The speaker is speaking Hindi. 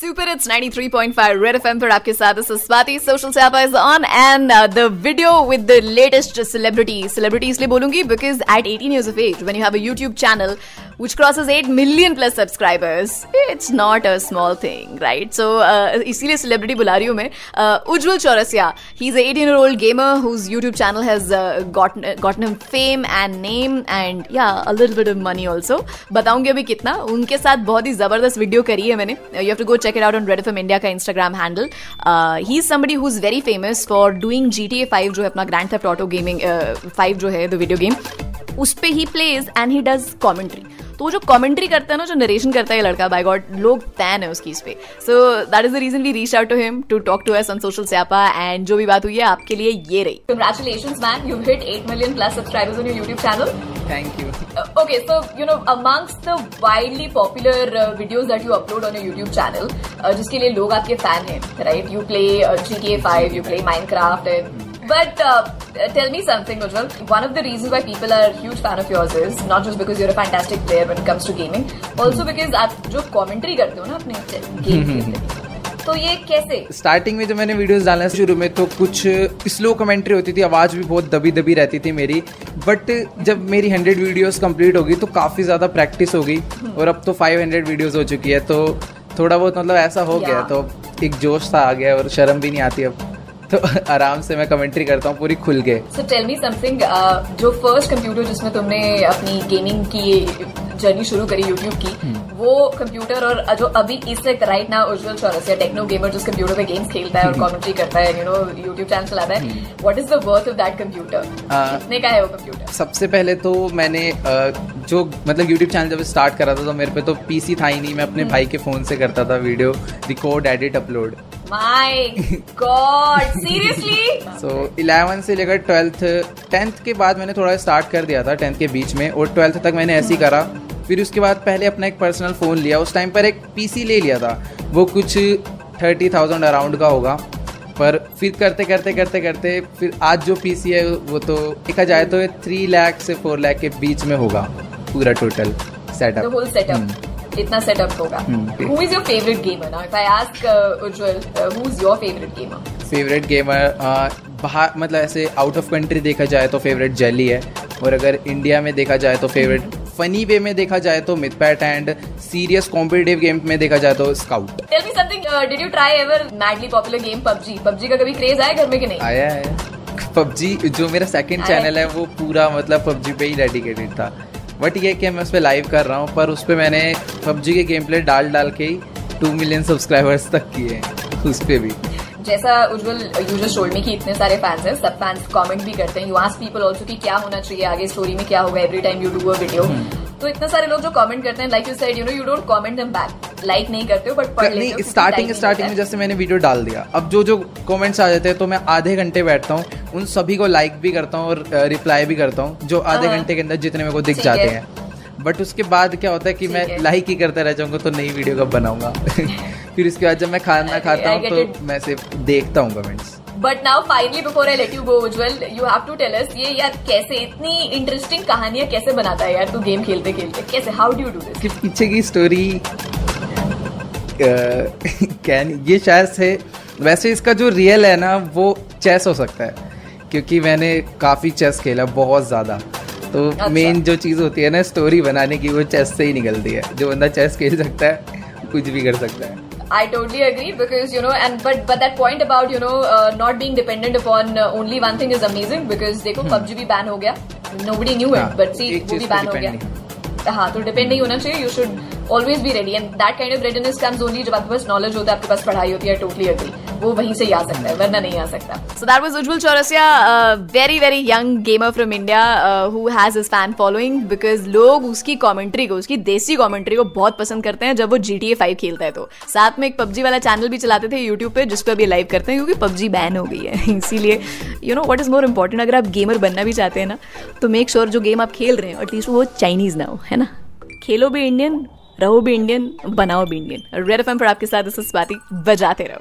सुपर इट्स 93.5 रेड एफएम पर आपके साथ स्वाति सोशल स्यापा is on and the video with the latest celebrity इसलिए बोलूंगी because at 18 years of age when you have a YouTube channel which crosses 8 million plus subscribers it's not a small thing right so इसीलिए सेलिब्रिटी बुला रही हूँ मैं उज्ज्वल Chaurasia he is an 18-year-old gamer whose YouTube channel has gotten him fame and name and yeah a little bit of money also बताऊंगी अभी कितना उनके साथ बहुत ही जबरदस्त वीडियो करी है मैंने you have to go check it out on Red FM India का Instagram handle he is somebody who is very famous for doing GTA 5 जो है अपना Grand Theft Auto Gaming 5 जो है the video game उस पे ही plays and he does commentary तो जो कॉमेंट्री करता है ना जो नरेशन करता है ये लड़का बाय गॉड लोग फैन है उसकी इस पे so that is the reason we reach out to him to talk to us on social स्यापा एंड जो भी बात हुई है आपके लिए ये रही congratulations man you hit 8 million plus subscribers on your YouTube channel thank you okay so you know amongst the widely popular videos that you upload on your YouTube channel जिसके लिए लोग आपके फैन हैं right you play GTA 5 you play Minecraft and But tell me something, Ujjwal. One of the reasons why people are a huge fan of yours is not just because you're a fantastic player when it comes to gaming, also because आप जो commentary करते हो ना अपने game के तो ये कैसे? स्टार्टिंग में जब मैंने वीडियोस डालना शुरू में तो कुछ स्लो कमेंट्री होती थी, आवाज़ भी बहुत दबी रहती थी मेरी, बट जब मेरी 100 वीडियोस कंप्लीट हो गई तो काफ़ी ज़्यादा प्रैक्टिस हो गई और अब तो 500 वीडियोस हो चुकी है तो थोड़ा बहुत मतलब ऐसा हो गया तो एक जोश सा आ गया और शर्म भी नहीं आती अब तो आराम से मैं कमेंट्री करता हूँ पूरी खुल के सो टेल मी समथिंग जो फर्स्ट कंप्यूटर जिसमें तुमने अपनी गेमिंग की जर्नी शुरू करी यूट्यूब की वो कंप्यूटर और जो अभी इस वक्त right now Ujjwal Chaurasia techno gamer जिस कंप्यूटर पे गेम्स खेलता है और कमेंट्री करता है यू नो यूट्यूब चैनल चलाता है what is the worth of that computer कितने का है वो कंप्यूटर सबसे पहले तो मैंने जो मतलब यूट्यूब चैनल जब स्टार्ट करा था तो मेरे पे तो पीसी था ही नहीं मैं अपने भाई के फोन से करता था video record edit upload My God, seriously? So 11 से लेकर 10th के बाद मैंने थोड़ा स्टार्ट कर दिया था 10th के बीच में और 12th तक मैंने ऐसे ही करा फिर उसके बाद पहले अपना एक पर्सनल फ़ोन लिया उस टाइम पर एक पीसी ले लिया था वो कुछ 30,000 अराउंड का होगा पर फिर करते फिर आज जो पीसी है वो तो देखा जाए तो 3 लाख से 4 लाख के बीच में होगा पूरा टोटल सेटअप इतना सेटअप होगा who is your favourite gamer now if I ask Ujjwal who is your favourite gamer बाहर मतलब ऐसे आउट ऑफ कंट्री देखा जाए तो फेवरेट जेली है और अगर इंडिया में देखा जाए तो फेवरेट फनी वे में देखा जाए तो Mythpat and serious competitive game में देखा जाए तो Scout tell me something did you try ever madly popular game PUBG का कभी क्रेज आया घर में कि नहीं आया है पबजी जो मेरा सेकंड चैनल है वो पूरा मतलब पबजी पे ही डेडिकेटेड था बट ये कि मैं उस पर लाइव कर रहा हूँ पर उस पर मैंने PUBG के गेम प्ले डाल के ही 2 million सब्सक्राइबर्स तक किए हैं उस पर भी जैसा उज्ज्वल यूजर शोल्ड में कि इतने सारे फैंस हैं सब फैंस कमेंट भी करते हैं यू आस्क पीपल ऑल्सो कि क्या होना चाहिए आगे स्टोरी में क्या होगा every time you do a video तो इतने सारे लोग जो कमेंट करते हैं like you said you know you don't comment them back like नहीं करते हो बट पढ़ लेते हो स्टार्टिंग में जैसे मैंने वीडियो डाल दिया अब जो कमेंट्स आ जाते हैं तो मैं आधे घंटे बैठता हूँ उन सभी को लाइक भी करता हूँ और रिप्लाई भी करता हूँ जो आधे घंटे के अंदर जितने मेरे को दिख जाते हैं बट उसके बाद क्या होता है कि मैं लाइक ही करता रह जाऊंगा तो नई वीडियो कब बनाऊंगा फिर उसके बाद जब मैं खाना खाता हूँ तो मैं सिर्फ देखता हूँ comments but now finally before I let you go Ujjwal you have to tell us ये यार कैसे इतनी इंटरेस्टिंग कहानियाँ कैसे बनाता है यार तू गेम खेलते खेलते कैसे how do you do this पीछे की स्टोरी ये शायद है वैसे इसका जो रियल है ना वो चेस हो सकता है क्योंकि मैंने काफ़ी चेस खेला बहुत ज़्यादा तो मेन जो चीज़ होती है ना स्टोरी बनाने की वो चेस से ही निकलती है जो बंदा चेस खेल सकता है कुछ भी कर सकता है I totally agree because you know and but that point about you know not being dependent upon only one thing is amazing because देखो PUBG भी ban हो गया nobody knew it but see वो भी ban हो गया हाँ तो depend नहीं होना चाहिए you should always be ready and that kind of readiness comes only जब आपके पास knowledge होता है आपके पास पढ़ाई होती है totally agree वो वहीं से आ सकता है वरना नहीं आ सकता so that was Ujjwal Chaurasia very very young gamer from India who has his fan following because लोग उसकी कमेंट्री को उसकी देसी कमेंट्री को बहुत पसंद करते हैं जब वो GTA 5 खेलता है तो साथ में एक PUBG वाला चैनल भी चलाते थे यूट्यूब पे जिस पर अभी लाइव करते हैं क्योंकि PUBG बैन हो गई है इसीलिए you know what is more important अगर आप गेमर बनना भी चाहते हैं ना तो मेक श्योर जो गेम आप खेल रहे हैं एटलीस्ट वो चाइनीज ना हो है ना खेलो भी इंडियन रहो भी इंडियन बनाओ भी इंडियन रेड एफएम पर आपके साथ इस बात बजाते रहो